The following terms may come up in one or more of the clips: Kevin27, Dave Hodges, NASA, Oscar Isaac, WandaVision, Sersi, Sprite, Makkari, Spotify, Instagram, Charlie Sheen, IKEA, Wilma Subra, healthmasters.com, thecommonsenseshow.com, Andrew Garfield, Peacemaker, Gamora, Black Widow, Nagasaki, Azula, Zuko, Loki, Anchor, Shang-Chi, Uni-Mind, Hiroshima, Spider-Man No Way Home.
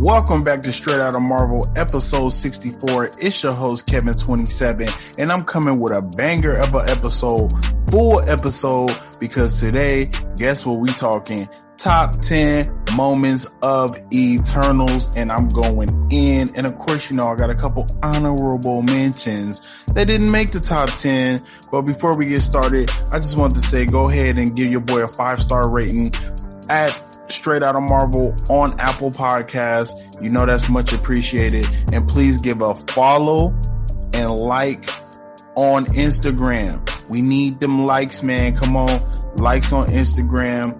Welcome back to Straight Outta Marvel, episode 64. It's your host, Kevin27, and I'm coming with a banger of an episode, full episode, because today, guess what we talking? Top 10 moments of Eternals, and I'm going in. And of course, you know, I got a couple honorable mentions that didn't make the top 10. But before we get started, I just wanted to say, go ahead and give your boy a 5-star rating at Straight Outta Marvel on Apple Podcasts. You know that's much appreciated. And please give a follow and like on Instagram. We need them likes, man. Come on. Likes on Instagram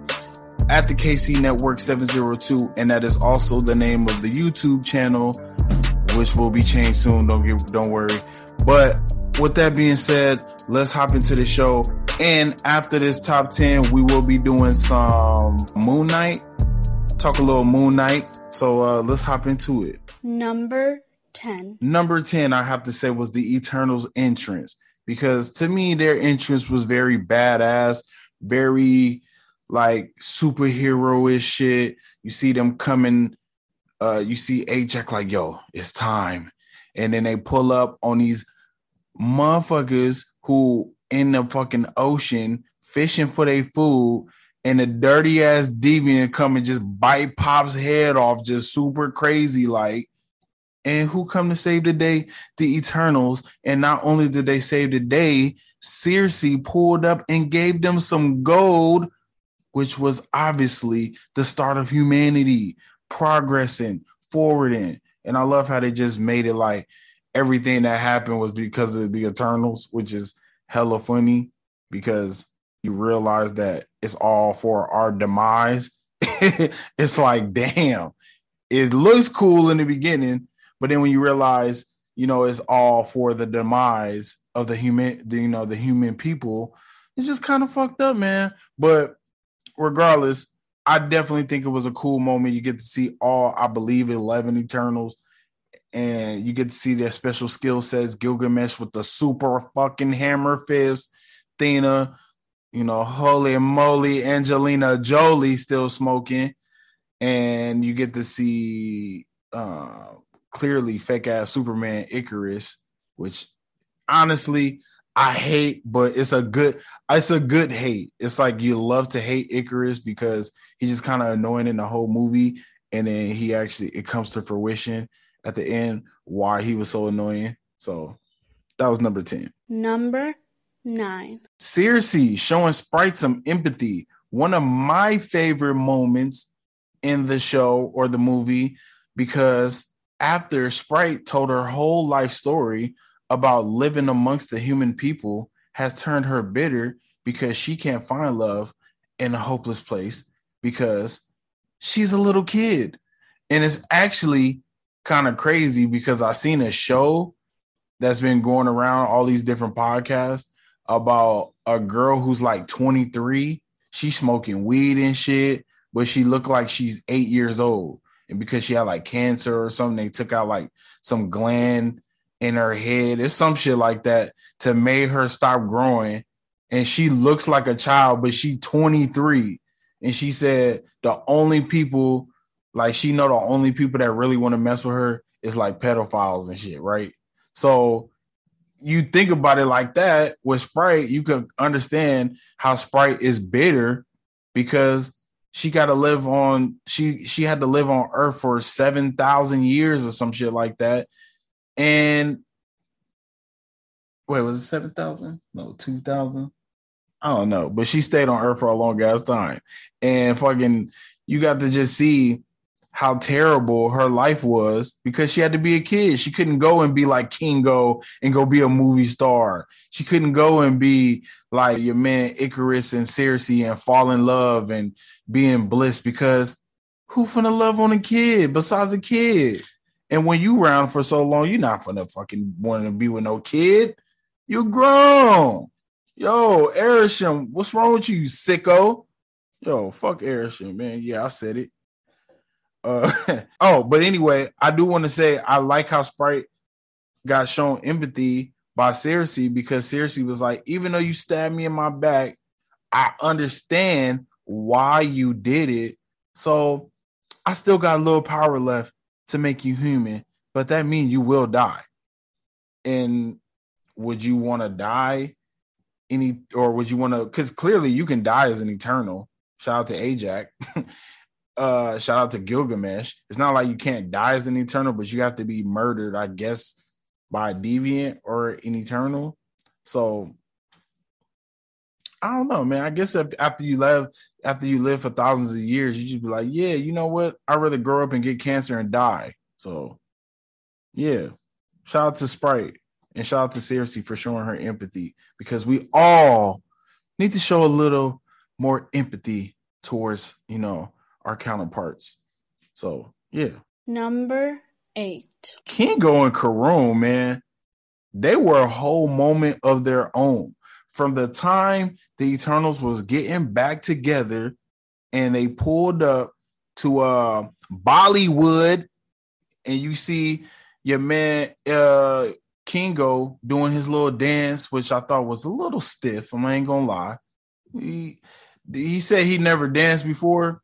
at the KC Network 702. And that is also the name of the YouTube channel, which will be changed soon. Don't worry. But with that being said, let's hop into the show. And after this top 10, we will be doing some Moon Knight. Talk a little Moon Knight. So let's hop into it. Number 10. Number 10, I have to say, was the Eternals entrance. Because to me, their entrance was very badass. Very, like, superhero-ish shit. You see them coming. You see Ajak like, yo, it's time. And then they pull up on these motherfuckers who in the fucking ocean fishing for their food, and a dirty ass deviant come and just bite Pop's head off, just super crazy like. And who come to save the day? The Eternals. And not only did they save the day, Sersi pulled up and gave them some gold, which was obviously the start of humanity progressing, forwarding. And I love how they just made it like everything that happened was because of the Eternals, which is hella funny, because you realize that it's all for our demise. It's like, damn, it looks cool in the beginning, but then when you realize, you know, it's all for the demise of the human, you know, the human people, it's just kind of fucked up, man. But regardless, I definitely think it was a cool moment. You get to see all, I believe, 11 Eternals. And you get to see their special skill sets. Gilgamesh with the super fucking hammer fist. Thena, you know, holy moly, Angelina Jolie still smoking. And you get to see clearly fake-ass Superman Ikaris, which honestly I hate, but it's a good hate. It's like you love to hate Ikaris because he's just kind of annoying in the whole movie. And then it comes to fruition at the end, why he was so annoying. So that was number 10. Number 9. Sersi showing Sprite some empathy. One of my favorite moments in the show or the movie, because after Sprite told her whole life story about living amongst the human people has turned her bitter because she can't find love in a hopeless place because she's a little kid. And it's actually kind of crazy because I've seen a show that's been going around all these different podcasts about a girl who's like 23. She's smoking weed and shit, but she looked like she's 8 years old. And because she had like cancer or something, they took out like some gland in her head. It's some shit like that to make her stop growing. And she looks like a child, but she's 23. And she said the only people, like, she know the only people that really want to mess with her is, like, pedophiles and shit, right? So you think about it like that, with Sprite, you can understand how Sprite is bitter because she got to live on, she had to live on Earth for 7,000 years or some shit like that. And, wait, was it 7,000? No, 2,000? I don't know. But she stayed on Earth for a long-ass time. And fucking, you got to just see how terrible her life was because she had to be a kid. She couldn't go and be like Kingo and go be a movie star. She couldn't go and be like your man Ikaris and Sersi and fall in love and be in bliss because Who finna love on a kid besides a kid? And when you around for so long, you're not finna fucking want to be with no kid. You grown. Yo, Arishem, what's wrong with you, you sicko? Yo, fuck Arishem, man. Yeah, I said it. But anyway, I do want to say I like how Sprite got shown empathy by Sersi, because Sersi was like, even though you stabbed me in my back, I understand why you did it. So I still got a little power left to make you human, but that means you will die. And would you want to die because clearly you can die as an Eternal. Shout out to Ajak. Shout out to Gilgamesh. It's not like you can't die as an Eternal, but you have to be murdered, I guess, by a deviant or an Eternal. So I don't know, man. I guess after you live for thousands of years, you just be like, yeah, you know what? I'd rather grow up and get cancer and die. So, yeah. Shout out to Sprite and shout out to Sersi for showing her empathy, because we all need to show a little more empathy towards, you know, our counterparts. So, yeah. Number 8. Kingo and Karun, man. They were a whole moment of their own. From the time the Eternals was getting back together and they pulled up to Bollywood, and you see your man Kingo doing his little dance, which I thought was a little stiff. I ain't gonna lie. He said he never danced before.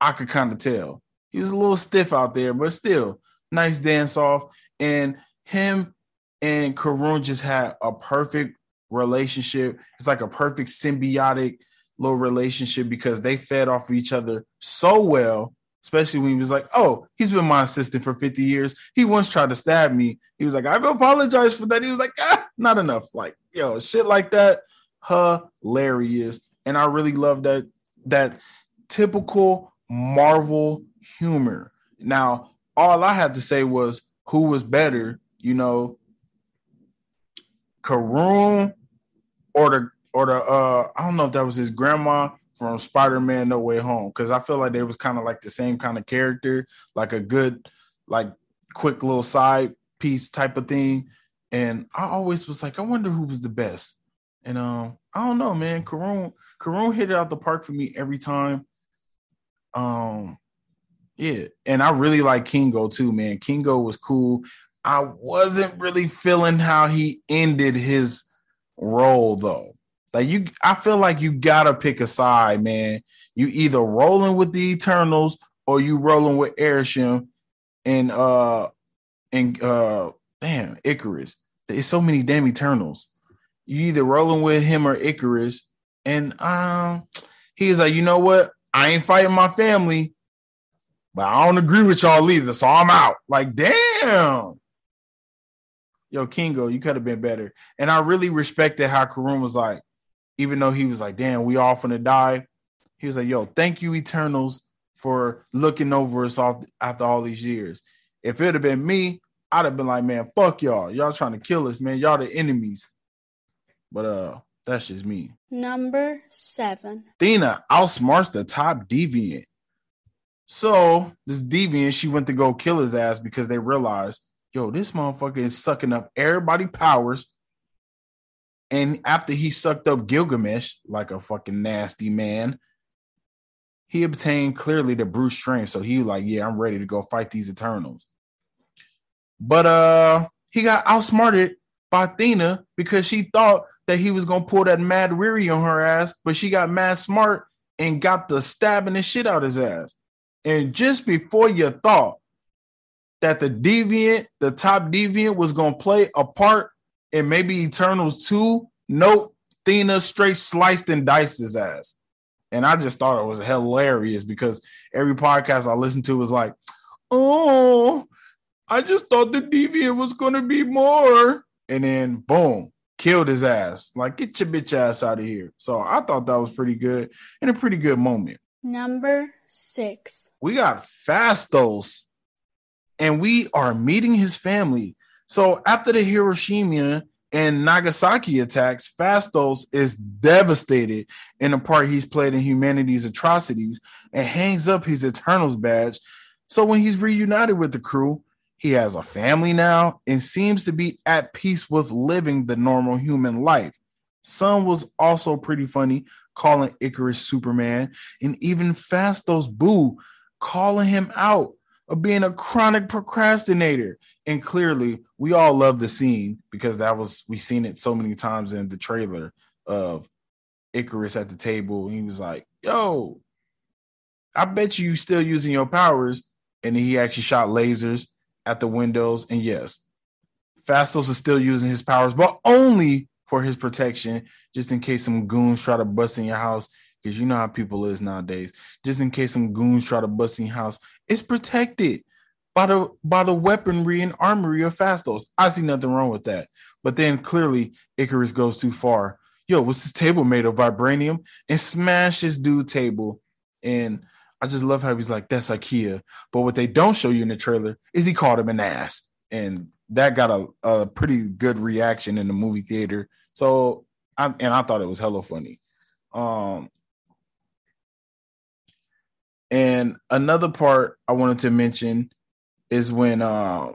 I could kind of tell. He was a little stiff out there, but still, nice dance off. And him and Karun just had a perfect relationship. It's like a perfect symbiotic little relationship, because they fed off of each other so well, especially when he was like, oh, he's been my assistant for 50 years. He once tried to stab me. He was like, I've apologized for that. He was like, not enough. Like, yo, shit like that. Hilarious. And I really love that typical Marvel humor. Now, all I had to say was who was better, you know, Karun or the I don't know if that was his grandma from Spider-Man No Way Home, because I feel like they was kind of like the same kind of character, like a good, like quick little side piece type of thing. And I always was like, I wonder who was the best. And I don't know, man. Karun hit it out the park for me every time. Yeah, and I really like Kingo too, man. Kingo was cool. I wasn't really feeling how he ended his role, though. Like, I feel like you gotta pick a side, man. You either rolling with the Eternals or you rolling with Arishem and damn Ikaris. There's so many damn Eternals. You either rolling with him or Ikaris, and he's like, you know what? I ain't fighting my family, but I don't agree with y'all either, so I'm out. Like, damn. Yo, Kingo, you could have been better. And I really respected how Karun was like, even though he was like, damn, we all finna die. He was like, yo, thank you, Eternals, for looking over us all after all these years. If it would have been me, I'd have been like, man, fuck y'all. Y'all trying to kill us, man. Y'all the enemies. But that's just me. Number 7. Thena outsmarts the top deviant. So this deviant, she went to go kill his ass because they realized, yo, this motherfucker is sucking up everybody's powers. And after he sucked up Gilgamesh like a fucking nasty man, he obtained clearly the brute strength. So he was like, yeah, I'm ready to go fight these Eternals. But he got outsmarted by Thena, because she thought that he was going to pull that mad weary on her ass, but she got mad smart and got the stabbing the shit out his ass. And just before you thought that the top deviant was going to play a part in maybe Eternals 2. Nope. Thena straight sliced and diced his ass. And I just thought it was hilarious, because every podcast I listened to was like, oh, I just thought the deviant was going to be more. And then boom, killed his ass. Like, get your bitch ass out of here. So I thought that was pretty good, and a pretty good moment. Number 6. We got Phastos. And we are meeting his family. So after the Hiroshima and Nagasaki attacks, Phastos is devastated in the part he's played in humanity's atrocities and hangs up his Eternals badge. So when he's reunited with the crew, he has a family now and seems to be at peace with living the normal human life. Sun was also pretty funny, calling Ikaris Superman, and even Phastos Boo calling him out of being a chronic procrastinator. And clearly, we all love the scene because we've seen it so many times in the trailer of Ikaris at the table. He was like, yo, I bet you still using your powers. And he actually shot lasers at the windows. And yes, Phastos is still using his powers, but only for his protection, just in case some goons try to bust in your house. Because you know how people is nowadays. Just in case some goons try to bust in your house, it's protected by the weaponry and armory of Phastos. I see nothing wrong with that. But then clearly Ikaris goes too far. Yo, what's this table made of? Vibranium? And smash this dude table. And I just love how he's like, that's IKEA. But what they don't show you in the trailer is he called him an ass. And that got a pretty good reaction in the movie theater. So, I thought it was hella funny. And another part I wanted to mention is when the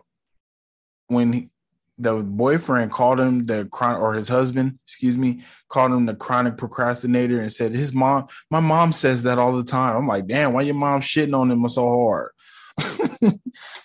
boyfriend called him his husband called him the chronic procrastinator and said, my mom says that all the time. I'm like, damn, why your mom shitting on him so hard?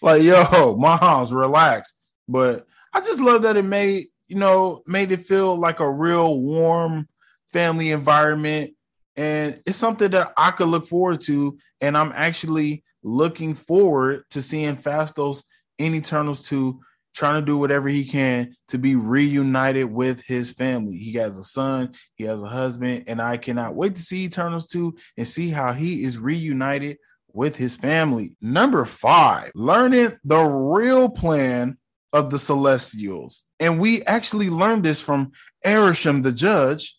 Like, yo, moms, relax. But I just love that it made it feel like a real warm family environment. And it's something that I could look forward to. And I'm actually looking forward to seeing Phastos in Eternals 2 trying to do whatever he can to be reunited with his family. He has a son, he has a husband, and I cannot wait to see Eternals 2 and see how he is reunited with his family. Number 5, learning the real plan of the Celestials. And we actually learned this from Arishem, the judge.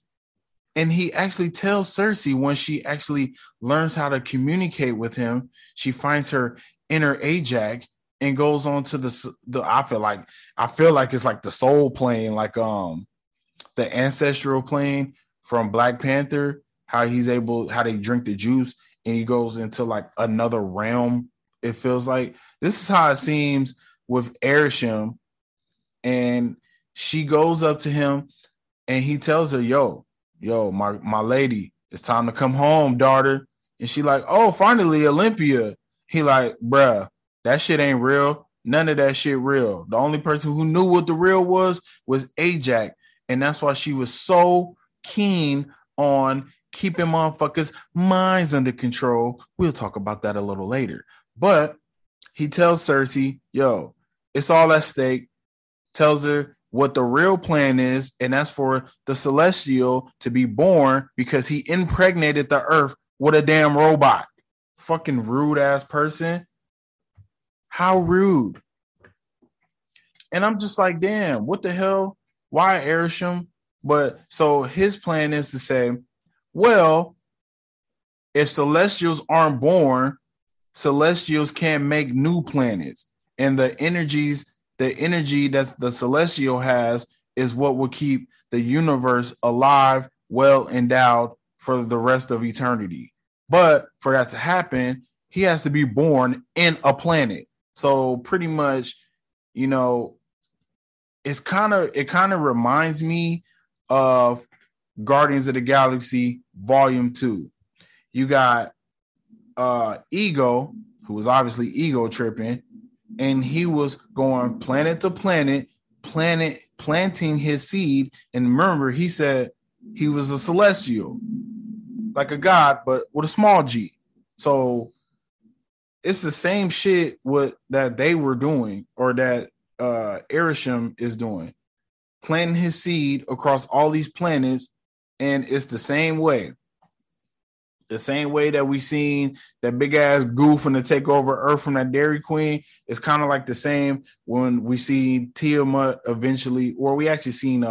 And he actually tells Sersi when she actually learns how to communicate with him, she finds her inner Ajak and goes on to the I feel like it's like the soul plane, like the ancestral plane from Black Panther, how they drink the juice and he goes into like another realm. It feels like this is how it seems with Arishem. And she goes up to him and he tells her, yo, my lady, it's time to come home, daughter. And she like, oh, finally, Olympia. He like, bruh, that shit ain't real. None of that shit real. The only person who knew what the real was Ajak. And that's why she was so keen on keeping motherfuckers' minds under control. We'll talk about that a little later. But he tells Sersi, yo, it's all at stake. Tells her what the real plan is, and that's for the Celestial to be born because he impregnated the earth with a damn robot. Fucking rude ass person. How rude. And I'm just like, damn, what the hell? Why Arishem? But so his plan is to say, well, if Celestials aren't born, Celestials can't make new planets. And the energy that the Celestial has is what will keep the universe alive, well endowed for the rest of eternity. But for that to happen, he has to be born in a planet. So pretty much, it kind of reminds me of Guardians of the Galaxy Volume 2. You got Ego, who was obviously ego tripping, and he was going planet to planet, planting his seed. And remember, he said he was a celestial, like a god, but with a small g. So it's the same shit that they were doing, or that Arishem is doing, planting his seed across all these planets. And it's the same way that we seen that big ass goof and the take over Earth from that Dairy Queen. It's kind of like the same when we see Tiamat eventually, or we actually seen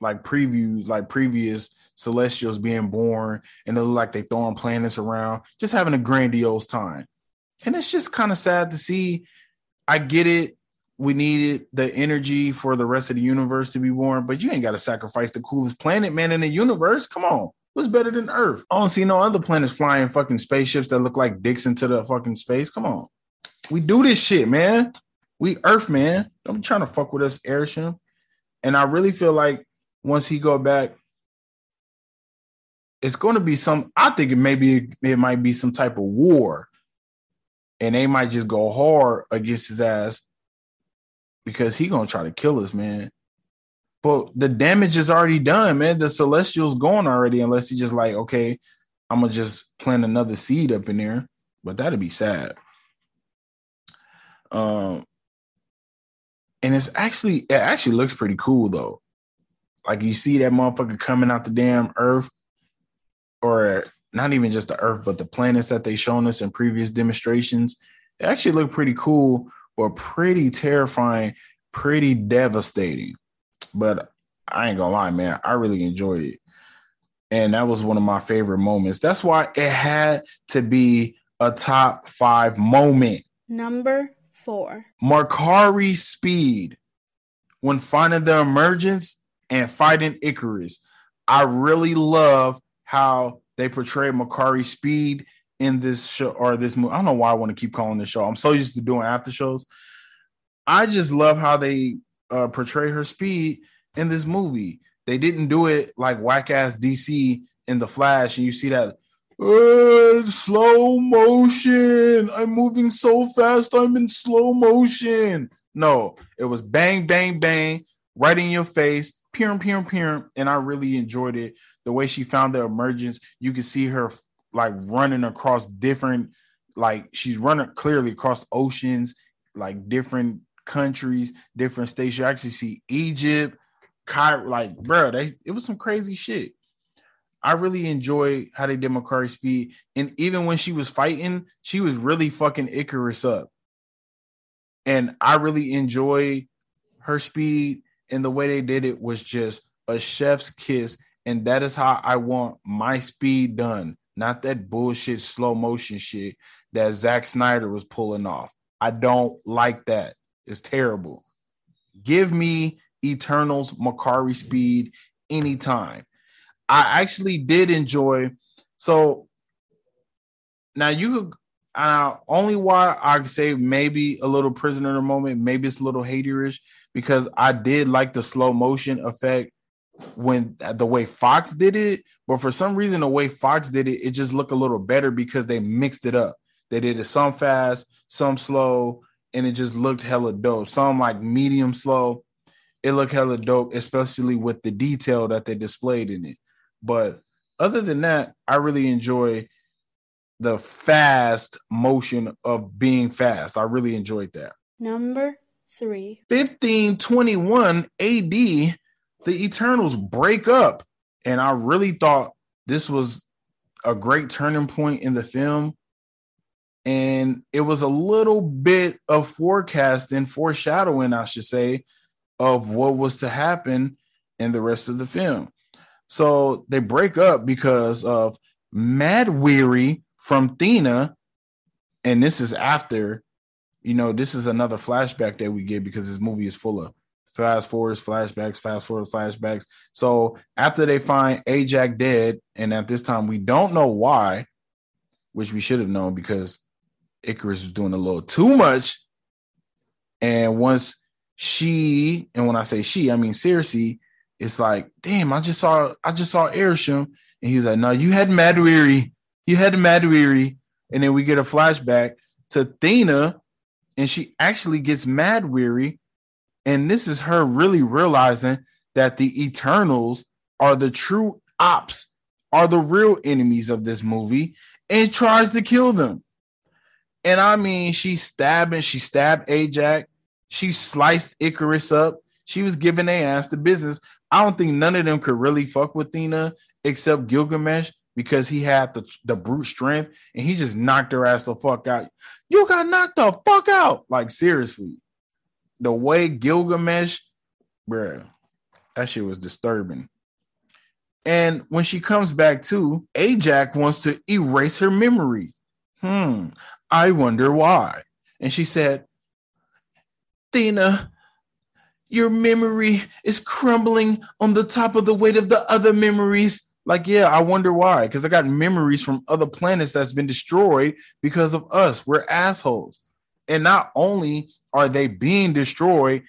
like previews, like previous Celestials being born, and they look like they throwing planets around, just having a grandiose time. And it's just kind of sad to see. I get it. We needed the energy for the rest of the universe to be born, but you ain't got to sacrifice the coolest planet, man, in the universe. Come on. What's better than Earth? I don't see no other planets flying fucking spaceships that look like dicks into the fucking space. Come on. We do this shit, man. We Earth, man. Don't be trying to fuck with us, Arishem. And I really feel like once he go back, it's going to be some, I think it might be some type of war. And they might just go hard against his ass because he going to try to kill us, man. But the damage is already done, man. The Celestial's gone already, unless he's just like, okay, I'm going to just plant another seed up in there. But that'd be sad. And it actually looks pretty cool, though. Like, you see that motherfucker coming out the damn Earth, or not even just the Earth, but the planets that they shown us in previous demonstrations. They actually look pretty cool, or pretty terrifying, pretty devastating. But I ain't gonna lie, man, I really enjoyed it. And that was one of my favorite moments. That's why it had to be a top 5 moment. Number 4. Makkari speed when finding the emergence and fighting Ikaris. I really love how they portray Makkari speed in this show, or this movie. I don't know why I want to keep calling this show. I'm so used to doing after shows. I just love how they portray her speed in this movie. They didn't do it like whack-ass DC in The Flash, and you see that slow motion. I'm moving so fast. I'm in slow motion. No, it was bang, bang, bang, right in your face. Peering, peering, peering. And I really enjoyed it. The way she found the emergence, you can see her like running across different, like she's running clearly across oceans, like different countries, different states. You actually see Egypt, Cairo, like, bro, it was some crazy shit. I really enjoyed how they did Makkari speed. And even when she was fighting, she was really fucking Ikaris up. And I really enjoyed her speed. And the way they did it was just a chef's kiss. And that is how I want my speed done. Not that bullshit slow motion shit that Zack Snyder was pulling off. I don't like that. It's terrible. Give me Eternals Makkari speed anytime. I actually did enjoy. So now you could, only why I say maybe a little prisoner of the moment, maybe it's a little haterish, because I did like the slow motion effect when the way Fox did it, but for some reason the way Fox did it, it just looked a little better because they mixed it up. They did it some fast, some slow, and it just looked hella dope. Some like medium slow, it looked hella dope, especially with the detail that they displayed in it. But other than that, I really enjoy the fast motion of being fast. I really enjoyed that. Number 3. 1521 AD. The Eternals break up, and I really thought this was a great turning point in the film, and it was a little bit of foreshadowing, I should say, of what was to happen in the rest of the film. So they break up because of mad weary from Thena, and this is after, you know, this is another flashback that we get because this movie is full of fast forward flashbacks. So after they find Ajak dead, and at this time we don't know why, which we should have known because Ikaris was doing a little too much. And once she, and when I say she, I mean Sersi, it's like, damn, I just saw Arishem, and he was like, no, you had mad weary. And then we get a flashback to Thena, and she actually gets mad weary. And this is her really realizing that the Eternals are the true ops, are the real enemies of this movie, and tries to kill them. And I mean, she stabbed Ajak. She sliced Ikaris up. She was giving their ass the business. I don't think none of them could really fuck with Thena except Gilgamesh, because he had the brute strength, and he just knocked her ass the fuck out. You got knocked the fuck out. Like, seriously. The way Gilgamesh, bruh, that shit was disturbing. And when she comes back too, Ajak wants to erase her memory. I wonder why. And she said, Thena, your memory is crumbling on the top of the weight of the other memories. Like, yeah, I wonder why. Because I got memories from other planets that's been destroyed because of us. We're assholes. And not only are they being destroyed,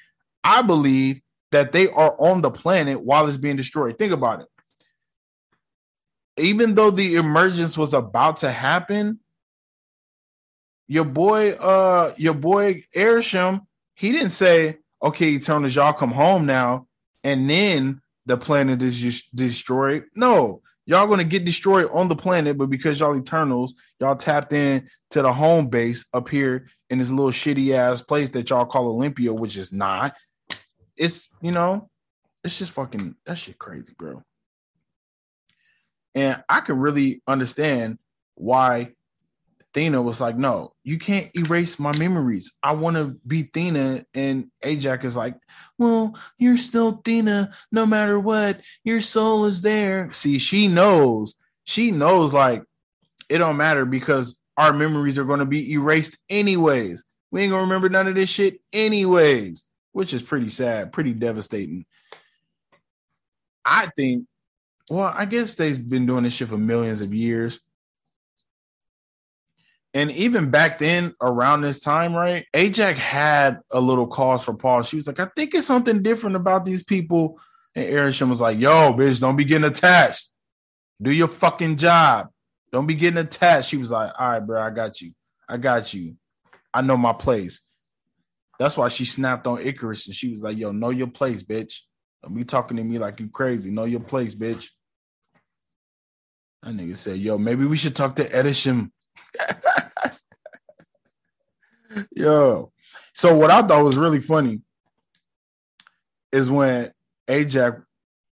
I believe that they are on the planet while it's being destroyed. Think about it. Even though the emergence was about to happen, your boy Arishem, he didn't say, okay, Eternals, y'all come home now, and then the planet is just destroyed. No, y'all going to get destroyed on the planet, but because y'all Eternals, y'all tapped in to the home base up here in this little shitty-ass place that y'all call Olympia, which is not. It's, you know, it's just fucking, that shit crazy, bro. And I could really understand why Thena was like, no, you can't erase my memories. I want to be Thena. And Ajak is like, well, you're still Thena no matter what. Your soul is there. See, she knows like it don't matter because our memories are going to be erased anyways. We ain't going to remember none of this shit anyways, which is pretty sad, pretty devastating. I think, well, I guess they've been doing this shit for millions of years. And even back then, around this time, right, Ajak had a little cause for pause. She was like, I think it's something different about these people. And Arishem was like, yo, bitch, don't be getting attached. Do your fucking job. Don't be getting attached. She was like, all right, bro, I got you. I know my place. That's why she snapped on Ikaris. And she was like, yo, know your place, bitch. Don't be talking to me like you crazy. Know your place, bitch. That nigga said, yo, maybe we should talk to Arishem. Yo, so what I thought was really funny is when Ajak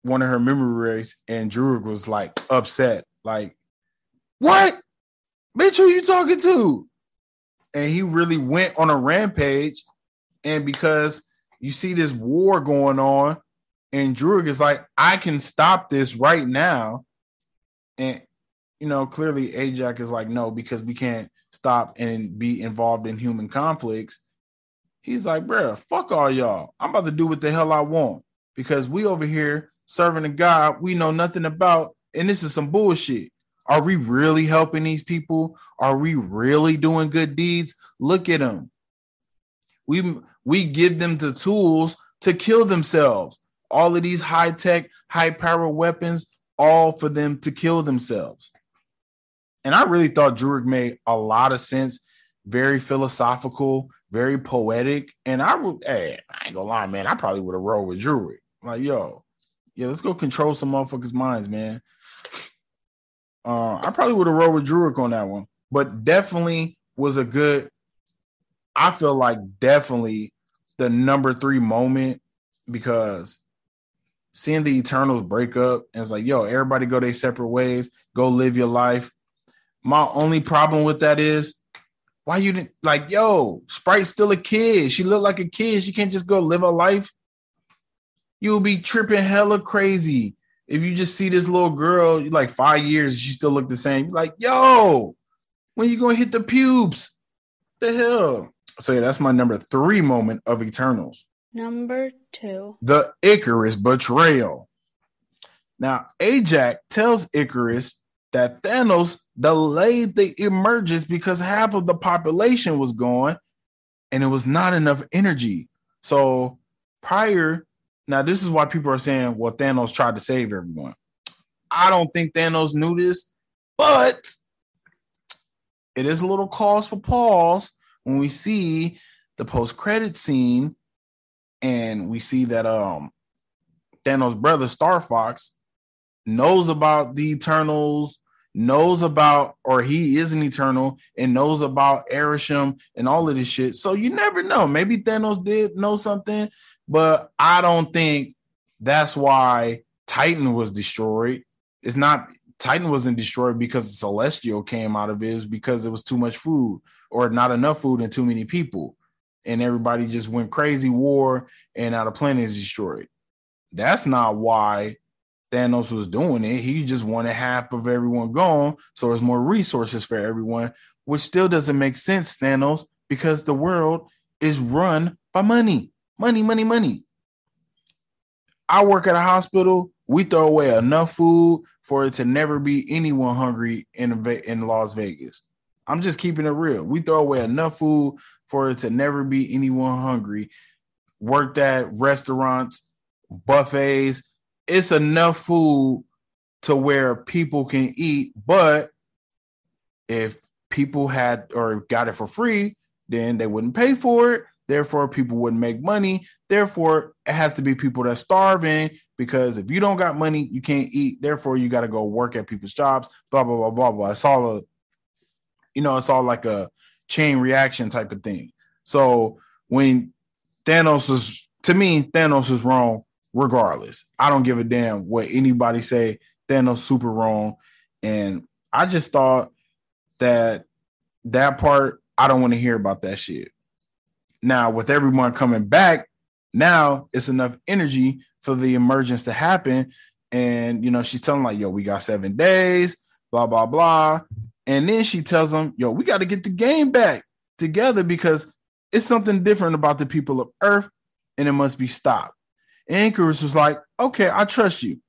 wanted her memory erased and Druig was like upset, like, what? Bitch, who you talking to? And he really went on a rampage. And because you see this war going on, and Druig is like, I can stop this right now. And you know, clearly Ajak is like, no, because we can't stop and be involved in human conflicts. He's like, bruh, fuck all y'all. I'm about to do what the hell I want because we over here serving a God we know nothing about, and this is some bullshit. Are we really helping these people? Are we really doing good deeds? Look at them. We give them the tools to kill themselves. All of these high-tech, high-power weapons, all for them to kill themselves. And I really thought Druig made a lot of sense, very philosophical, very poetic. And I ain't gonna lie, man, I probably would have rolled with Druig. Like, yo, yeah, let's go control some motherfuckers' minds, man. I probably would have rolled with Druig on that one, but definitely was a good, I feel like definitely the number 3 moment, because seeing the Eternals break up and it's like, yo, everybody go their separate ways, go live your life. My only problem with that is, why you didn't, like, yo, Sprite's still a kid. She looked like a kid. She can't just go live her life. You'll be tripping hella crazy if you just see this little girl, like 5 years, she still look the same. You're like, yo, when you gonna hit the pubes? The hell? So yeah, that's my number 3 moment of Eternals. Number 2. The Ikaris betrayal. Now, Ajak tells Ikaris that Thanos delayed the emergence because half of the population was gone and it was not enough energy. So now this is why people are saying, well, Thanos tried to save everyone. I don't think Thanos knew this, but it is a little cause for pause when we see the post-credit scene and we see that Thanos' brother, Star Fox, knows about the Eternals, he is an Eternal and knows about Arishem and all of this shit. So you never know. Maybe Thanos did know something, but I don't think that's why Titan was destroyed. It's not, Titan wasn't destroyed because Celestial came out of it. It was because it was too much food or not enough food and too many people. And everybody just went crazy, war, and now the planet is destroyed. That's not why Thanos was doing it. He just wanted half of everyone gone, so there's more resources for everyone, which still doesn't make sense, Thanos, because the world is run by money. Money, money, money. I work at a hospital. We throw away enough food for it to never be anyone hungry in Las Vegas. I'm just keeping it real. We throw away enough food for it to never be anyone hungry. Worked at restaurants, buffets. It's enough food to where people can eat. But if people had or got it for free, then they wouldn't pay for it. Therefore, people wouldn't make money. Therefore, it has to be people that's starving, because if you don't got money, you can't eat. Therefore, you got to go work at people's jobs, blah, blah, blah, blah, blah. It's all it's all like a chain reaction type of thing. So when Thanos is wrong regardless. I don't give a damn what anybody say. Thanos super wrong. And I just thought that part, I don't want to hear about that shit. Now, with everyone coming back, now it's enough energy for the emergence to happen. And, she's telling like, yo, we got 7 days, blah, blah, blah. And then she tells them, yo, we got to get the game back together because it's something different about the people of Earth and it must be stopped. And Ikaris was like, okay, I trust you,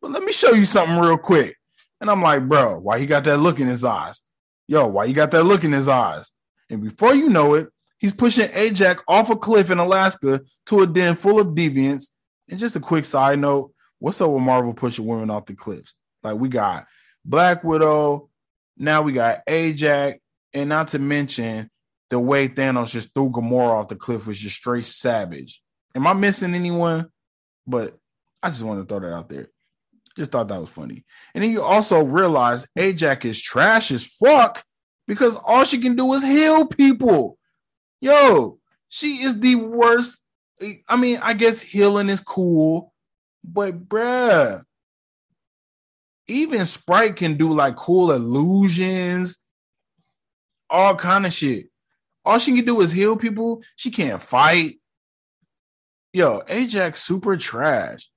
but let me show you something real quick. And I'm like, bro, why he got that look in his eyes? Yo, why you got that look in his eyes? And before you know it, he's pushing Ajak off a cliff in Alaska to a den full of deviants. And just a quick side note, what's up with Marvel pushing women off the cliffs? Like, we got Black Widow, now we got Ajak, and not to mention the way Thanos just threw Gamora off the cliff was just straight savage. Am I missing anyone? But I just want to throw that out there. Just thought that was funny. And then you also realize Ajak is trash as fuck because all she can do is heal people. Yo, she is the worst. I mean, I guess healing is cool, but bruh, even Sprite can do like cool illusions, all kind of shit. All she can do is heal people. She can't fight. Yo, Ajax super trash.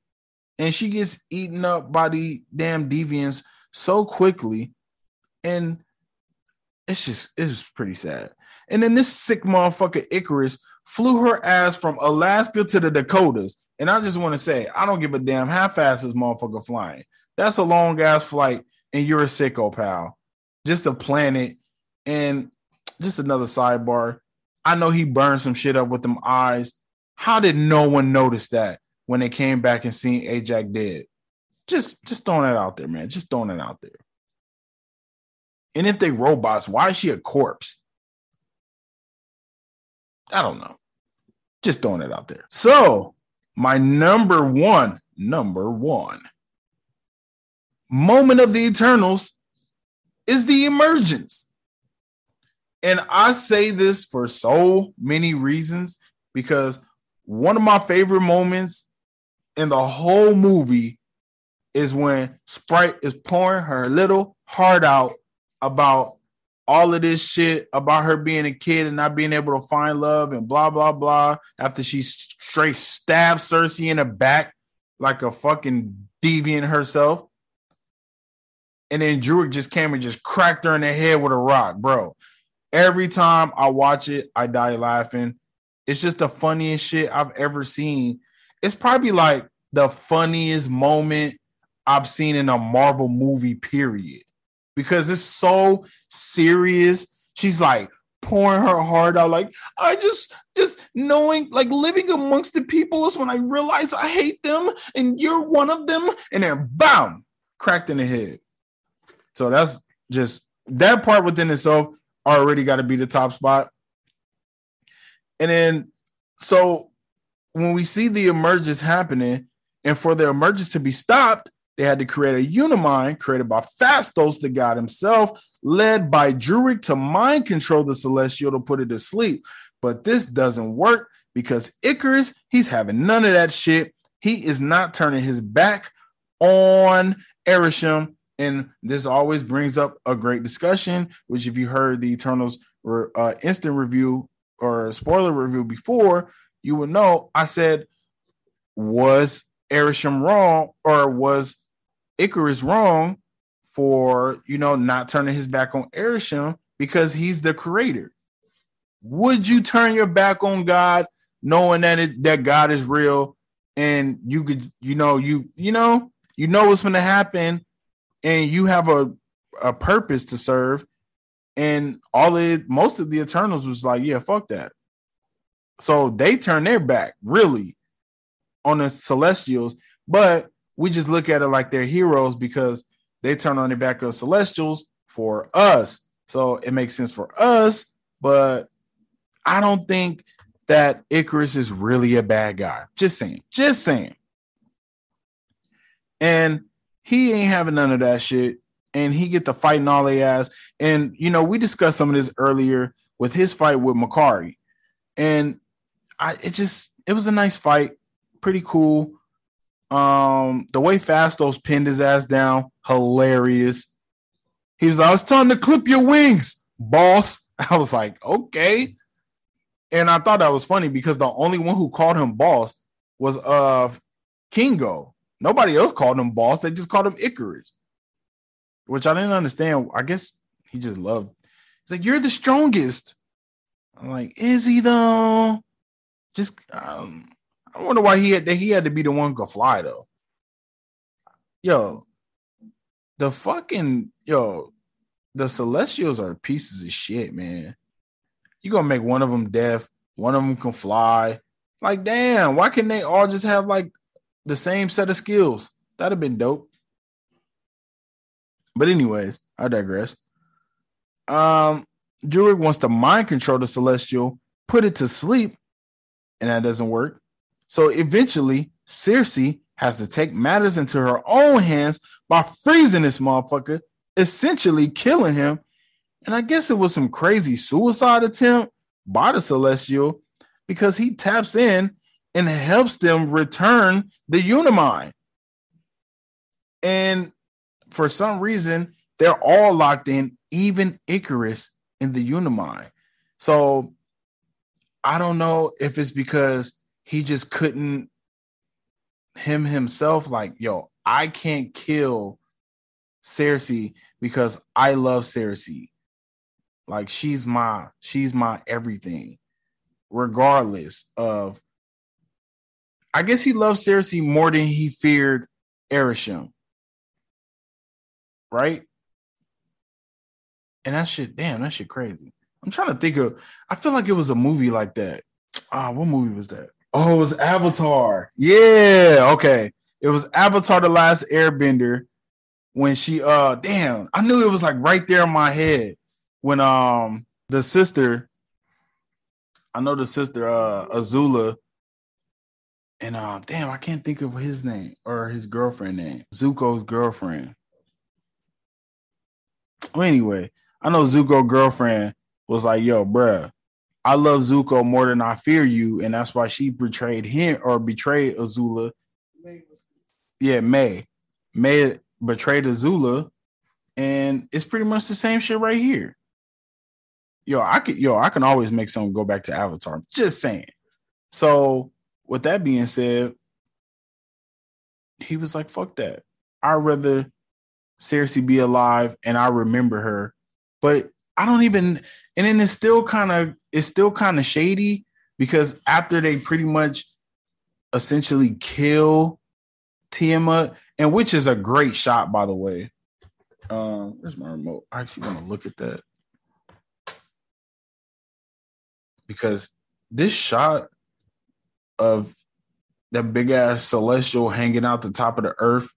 And she gets eaten up by the damn deviants so quickly. And it's just pretty sad. And then this sick motherfucker Ikaris flew her ass from Alaska to the Dakotas. And I just want to say, I don't give a damn how fast this motherfucker flying. That's a long ass flight, and you're a sicko, pal. Just a planet. And just another sidebar. I know he burned some shit up with them eyes. How did no one notice that when they came back and seen Ajak dead? Just throwing that out there, man. Just throwing it out there. And if they robots, why is she a corpse? I don't know. Just throwing it out there. So my number one moment of the Eternals is the emergence. And I say this for so many reasons, because one of my favorite moments in the whole movie is when Sprite is pouring her little heart out about all of this shit about her being a kid and not being able to find love and blah, blah, blah, after she straight stabbed Sersi in the back like a fucking deviant herself. And then Druig just came and just cracked her in the head with a rock, bro. Every time I watch it, I die laughing. It's just the funniest shit I've ever seen. It's probably like the funniest moment I've seen in a Marvel movie, period. Because it's so serious. She's like pouring her heart out. Like, I just knowing, like living amongst the people is when I realize I hate them and you're one of them. And then bam, cracked in the head. So that's just, that part within itself already got to be the top spot. And then, so when we see the emergence happening, and for the emergence to be stopped, they had to create a Uni-Mind created by Phastos, the god himself, led by Druig, to mind control the Celestial to put it to sleep. But this doesn't work because Ikaris, he's having none of that shit. He is not turning his back on Arishem. And this always brings up a great discussion, which if you heard the Eternals instant review or spoiler review before, you would know I said, was Arishem wrong or was Ikaris wrong for, not turning his back on Arishem because he's the creator? Would you turn your back on God knowing that that God is real, and you could, you know what's going to happen, and you have a purpose to serve. And most of the Eternals was like, yeah, fuck that. So they turn their back really on the Celestials, but we just look at it like they're heroes because they turn on their back on Celestials for us. So it makes sense for us, but I don't think that Ikaris is really a bad guy. Just saying. And he ain't having none of that shit. And he get to fighting all they ass. And, we discussed some of this earlier with his fight with Makkari. And it was a nice fight. Pretty cool. The way Phastos pinned his ass down, hilarious. He was like, it's time to clip your wings, boss. I was like, okay. And I thought that was funny because the only one who called him boss was Kingo. Nobody else called him boss. They just called him Ikaris, which I didn't understand. I guess he just loved. He's like, you're the strongest. I'm like, is he though? Just I wonder why he had to be the one who could fly though. The Celestials are pieces of shit, man. You're gonna make one of them deaf, one of them can fly. Like, damn, why can't they all just have like the same set of skills? That'd have been dope. But anyways, I digress. Druig wants to mind control the Celestial, put it to sleep, and that doesn't work. So eventually, Sersi has to take matters into her own hands by freezing this motherfucker, essentially killing him. And I guess it was some crazy suicide attempt by the Celestial because he taps in and helps them return the Uni-Mind. And for some reason, they're all locked in, even Ikaris in the Uni-Mind. So I don't know if it's because he just couldn't himself, like, I can't kill Sersi because I love Sersi. Like, she's my everything, regardless of, I guess he loves Sersi more than he feared Arishem. Right? And that shit crazy. I'm trying to think of, I feel like it was a movie like that. What movie was that? Oh, it was Avatar. Yeah, okay. It was Avatar: The Last Airbender when she, I knew it was like right there in my head. When the sister Azula and I can't think of his name or his girlfriend name, Zuko's girlfriend. Well, anyway, I know Zuko's girlfriend was like, yo, bruh, I love Zuko more than I fear you, and that's why she betrayed Azula. May betrayed Azula, and it's pretty much the same shit right here. I can always make someone go back to Avatar. Just saying. So with that being said, he was like, fuck that. I'd rather Sersi be alive and I remember her. But I don't even, and then it's still kind of shady because after they pretty much essentially kill Tiamat, and which is a great shot, by the way. Where's my remote? I actually want to look at that. Because this shot of that big ass Celestial hanging out the top of the earth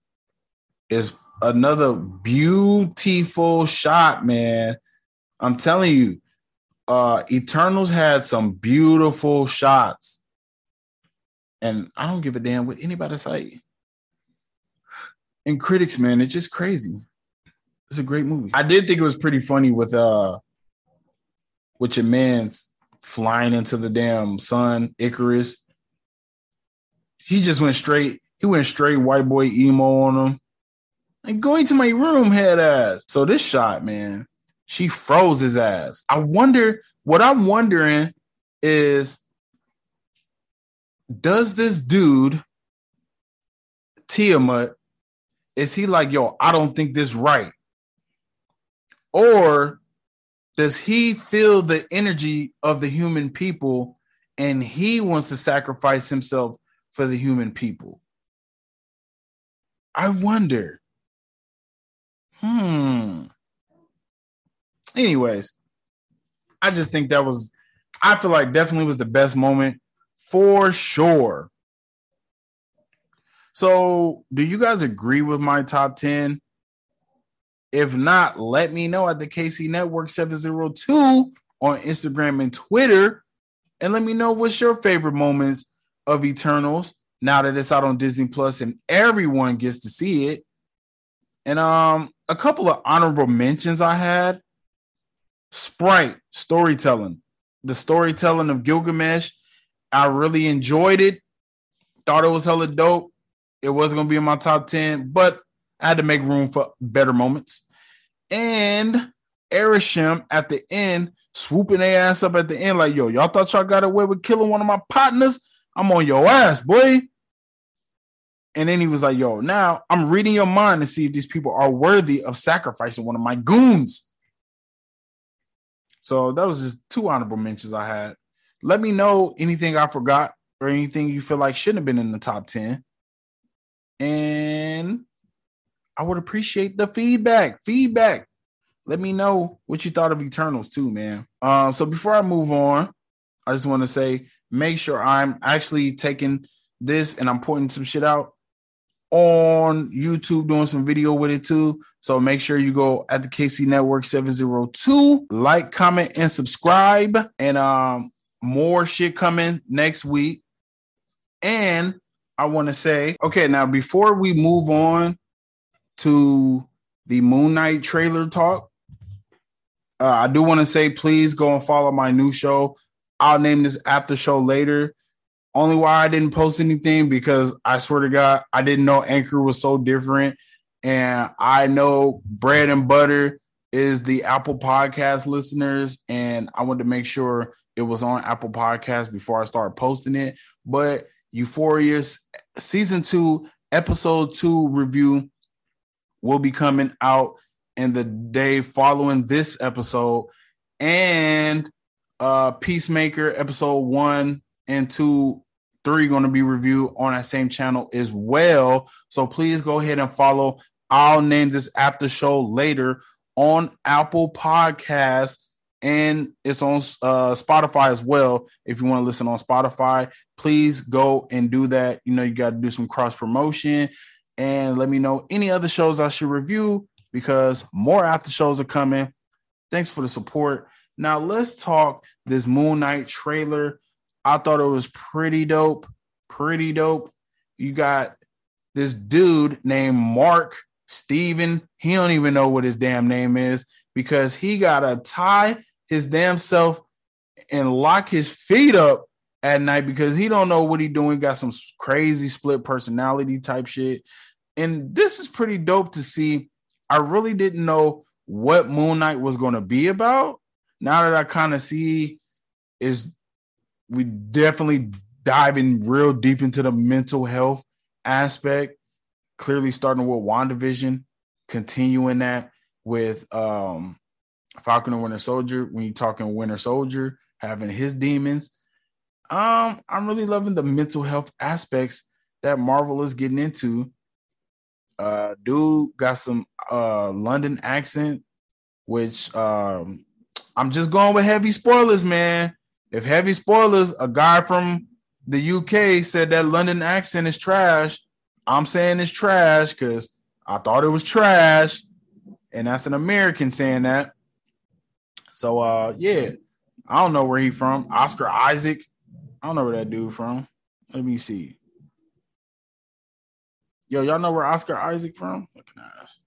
is another beautiful shot, man. I'm telling you, Eternals had some beautiful shots. And I don't give a damn what anybody say. And critics, man, it's just crazy. It's a great movie. I did think it was pretty funny with your man's flying into the damn sun, Ikaris. He went straight white boy emo on him. Like, going to my room, head ass. So this shot, man, she froze his ass. I'm wondering is, does this dude, Tiamat, is he like, I don't think this right? Or does he feel the energy of the human people and he wants to sacrifice himself for the human people. I wonder. Anyways, I just think that was, I feel like definitely was the best moment for sure. So do you guys agree with my top 10? If not, let me know at the KC Network 702 on Instagram and Twitter. And let me know what's your favorite moments of Eternals now that it's out on Disney Plus and everyone gets to see it. And a couple of honorable mentions I had. Sprite storytelling. The storytelling of Gilgamesh. I really enjoyed it. Thought it was hella dope. It wasn't going to be in my top 10, but I had to make room for better moments. And Arishem at the end, swooping their ass up at the end like, yo, y'all thought y'all got away with killing one of my partners? I'm on your ass, boy. And then he was like, yo, now I'm reading your mind to see if these people are worthy of sacrificing one of my goons. So that was just two honorable mentions I had. Let me know anything I forgot or anything you feel like shouldn't have been in the top 10. And I would appreciate the feedback. Let me know what you thought of Eternals too, man. So before I move on, I just want to say, make sure I'm actually taking this and I'm pointing some shit out on YouTube, doing some video with it too. So make sure you go at the KC Network 702, like, comment, and subscribe. And more shit coming next week. And I want to say, okay, now before we move on to the Moon Knight trailer talk, I do want to say, please go and follow my new show. I'll name this after show later. Only why I didn't post anything because I swear to God, I didn't know Anchor was so different. And I know bread and butter is the Apple Podcast listeners. And I wanted to make sure it was on Apple Podcasts before I started posting it. But Euphoria season 2, episode 2 review will be coming out in the day following this episode. And Peacemaker episode 1 and 2, 3 going to be reviewed on that same channel as well. So please go ahead and follow. I'll name this after show later on Apple Podcasts, and it's on Spotify as well. If you want to listen on Spotify, please go and do that. You know, you got to do some cross promotion and let me know any other shows I should review because more after shows are coming. Thanks for the support. Now let's talk this Moon Knight trailer. I thought it was pretty dope. You got this dude named Mark Steven. He don't even know what his damn name is because he got to tie his damn self and lock his feet up at night because he don't know what he doing. Got some crazy split personality type shit. And this is pretty dope to see. I really didn't know what Moon Knight was going to be about. Now that I kind of see is... we definitely diving real deep into the mental health aspect, clearly starting with WandaVision, continuing that with Falcon and Winter Soldier. When you're talking Winter Soldier, having his demons. I'm really loving the mental health aspects that Marvel is getting into. Dude got some London accent, which I'm just going with heavy spoilers, man. If heavy spoilers, a guy from the UK said that London accent is trash. I'm saying it's trash because I thought it was trash. And that's an American saying that. So, yeah, I don't know where he's from. Oscar Isaac. I don't know where that dude from. Let me see. Yo, y'all know where Oscar Isaac from? Looking at us.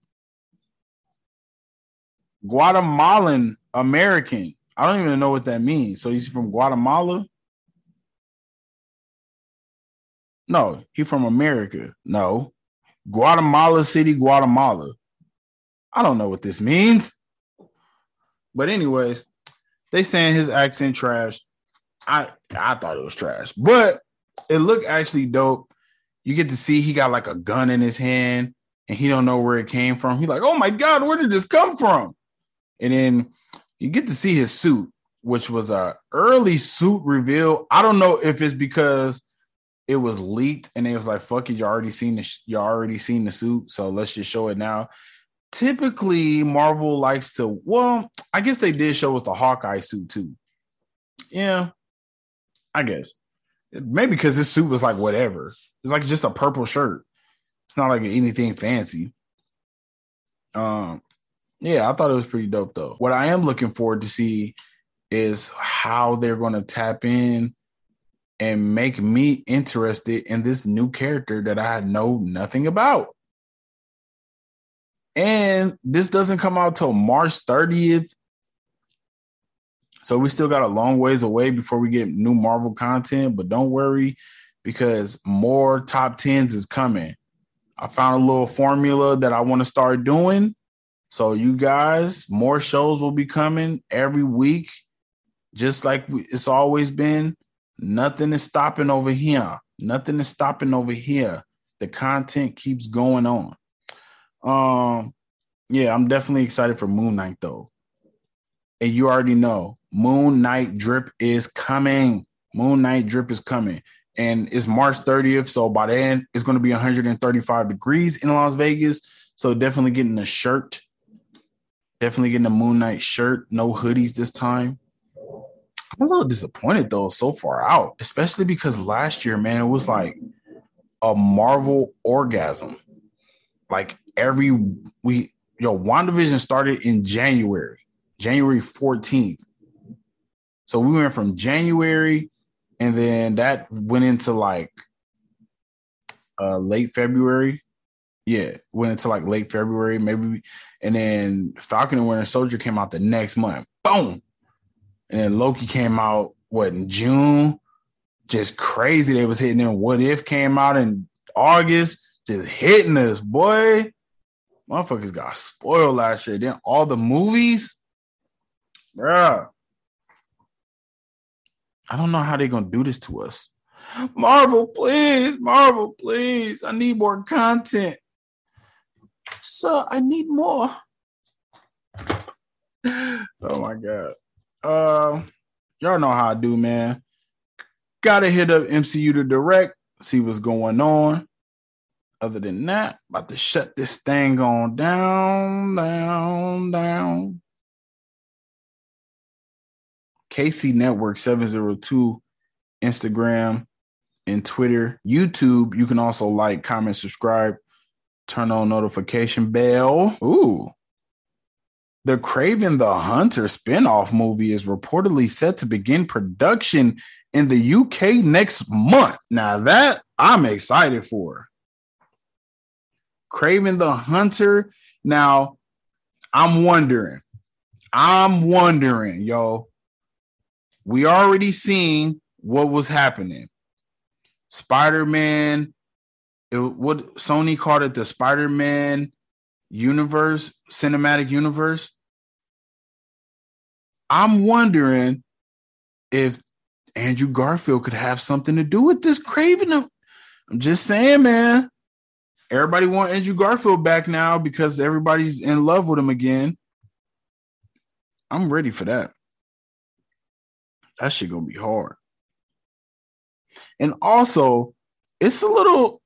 Guatemalan American. I don't even know what that means. So he's from Guatemala? No, he's from America. No. Guatemala City, Guatemala. I don't know what this means. But anyways, they saying his accent trash. I thought it was trash. But it looked actually dope. You get to see he got like a gun in his hand and he don't know where it came from. He's like, oh my God, where did this come from? And then you get to see his suit, which was a early suit reveal. I don't know if it's because it was leaked and it was like, fuck it, you already seen the suit, so let's just show it now. Typically, Marvel likes to, well, I guess they did show us the Hawkeye suit too. Yeah, I guess. Maybe because this suit was like whatever. It's like just a purple shirt. It's not like anything fancy. Yeah, I thought it was pretty dope though. What I am looking forward to see is how they're going to tap in and make me interested in this new character that I know nothing about. And this doesn't come out till March 30th. So we still got a long ways away before we get new Marvel content, but don't worry because more top 10s is coming. I found a little formula that I want to start doing. So you guys, more shows will be coming every week. Just like it's always been, nothing is stopping over here. Nothing is stopping over here. The content keeps going on. Yeah, I'm definitely excited for Moon Knight though. And you already know, Moon Knight drip is coming. Moon Knight drip is coming. And it's March 30th. So by then, it's going to be 135 degrees in Las Vegas. So definitely getting a shirt. Definitely getting a Moon Knight shirt. No hoodies this time. I'm a little disappointed, though, so far out. Especially because last year, man, it was like a Marvel orgasm. Like WandaVision started in January 14th. So we went from January, and then that went into like late February. Yeah, went into like late February, maybe. And then Falcon and Winter Soldier came out the next month. Boom. And then Loki came out, in June? Just crazy. They was hitting them. What If came out in August? Just hitting us, boy. Motherfuckers got spoiled last year. Then all the movies, bruh. I don't know how they're going to do this to us. Marvel, please. I need more content. Sir, I need more. Oh, my God. Y'all know how I do, man. Gotta hit up MCU to direct, see what's going on. Other than that, about to shut this thing on down. KC Network 702, Instagram and Twitter. YouTube, you can also like, comment, subscribe, turn on notification bell. Ooh. The Craven the Hunter spinoff movie is reportedly set to begin production in the UK next month. Now that I'm excited for. Craven the Hunter. Now, I'm wondering, yo. We already seen what was happening. Spider-Man, what Sony called it, the Spider-Man universe, cinematic universe. I'm wondering if Andrew Garfield could have something to do with this Craven. I'm just saying, man. Everybody want Andrew Garfield back now because everybody's in love with him again. I'm ready for that. That shit gonna be hard. And also, it's a little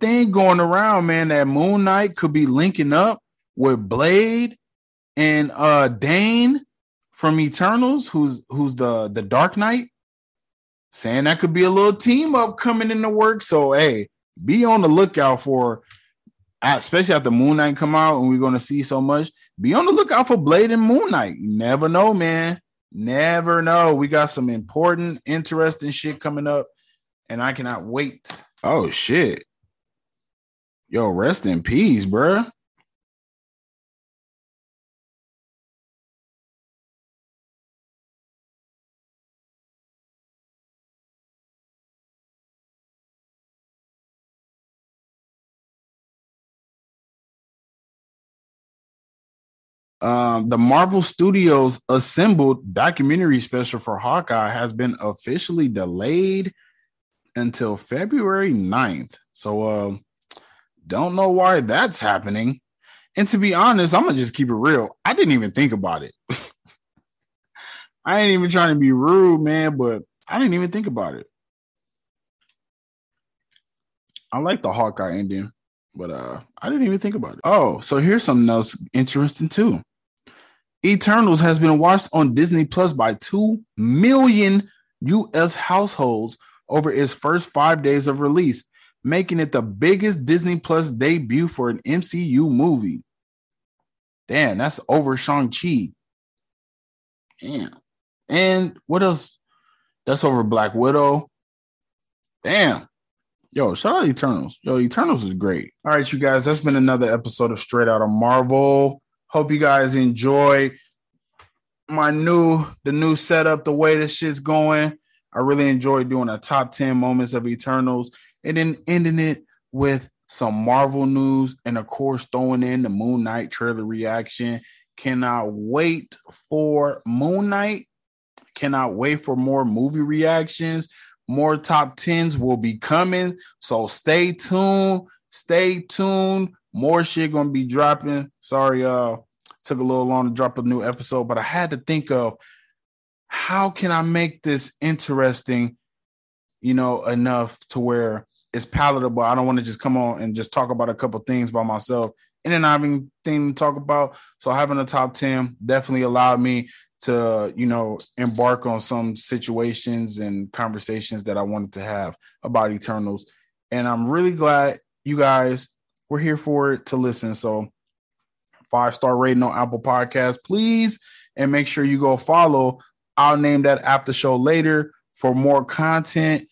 thing going around, man, that Moon Knight could be linking up with Blade and Dane from Eternals, who's the Dark Knight, saying that could be a little team up coming in the work. So, hey, be on the lookout for, especially after Moon Knight come out and we're going to see so much, be on the lookout for Blade and Moon Knight. You never know, man. Never know. We got some important, interesting shit coming up, and I cannot wait. Oh, shit. Yo, rest in peace, bruh. The Marvel Studios assembled documentary special for Hawkeye has been officially delayed until February 9th. So, don't know why that's happening. And to be honest, I'm going to just keep it real. I didn't even think about it. I ain't even trying to be rude, man, but I didn't even think about it. I like the Hawkeye ending, but I didn't even think about it. Oh, so here's something else interesting too. Eternals has been watched on Disney Plus by 2 million U.S. households over its first 5 days of release, making it the biggest Disney Plus debut for an MCU movie. Damn, that's over Shang-Chi. Damn. And what else? That's over Black Widow. Damn. Yo, shout out Eternals. Yo, Eternals is great. All right, you guys, that's been another episode of Straight Outta Marvel. Hope you guys enjoy my new setup, the way this shit's going. I really enjoy doing a top 10 moments of Eternals and then ending it with some Marvel news and, of course, throwing in the Moon Knight trailer reaction. Cannot wait for Moon Knight. Cannot wait for more movie reactions. More top 10s will be coming, so stay tuned. Stay tuned. More shit gonna be dropping. Sorry, took a little long to drop a new episode, but I had to think of how can I make this interesting, you know, enough to where it's palatable. I don't want to just come on and just talk about a couple things by myself and then I have anything to talk about. So having a top 10 definitely allowed me to, you know, embark on some situations and conversations that I wanted to have about Eternals. And I'm really glad you guys we're here for it to listen. So 5-star rating on Apple Podcasts, please. And make sure you go follow. I'll name that after show later for more content.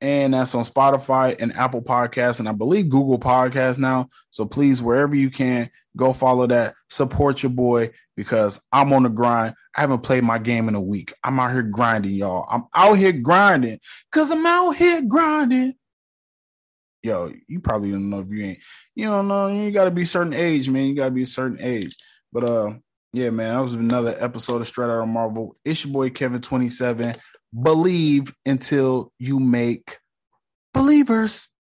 And that's on Spotify and Apple Podcasts. And I believe Google Podcasts now. So please, wherever you can, go follow that. Support your boy because I'm on the grind. I haven't played my game in a week. I'm out here grinding, y'all. I'm out here grinding because I'm out here grinding. Yo, you probably don't know if you ain't. You don't know. You got to be a certain age, man. You got to be a certain age. But, yeah, man, that was another episode of Straight Outta Marvel. It's your boy, Kevin27. Believe until you make believers.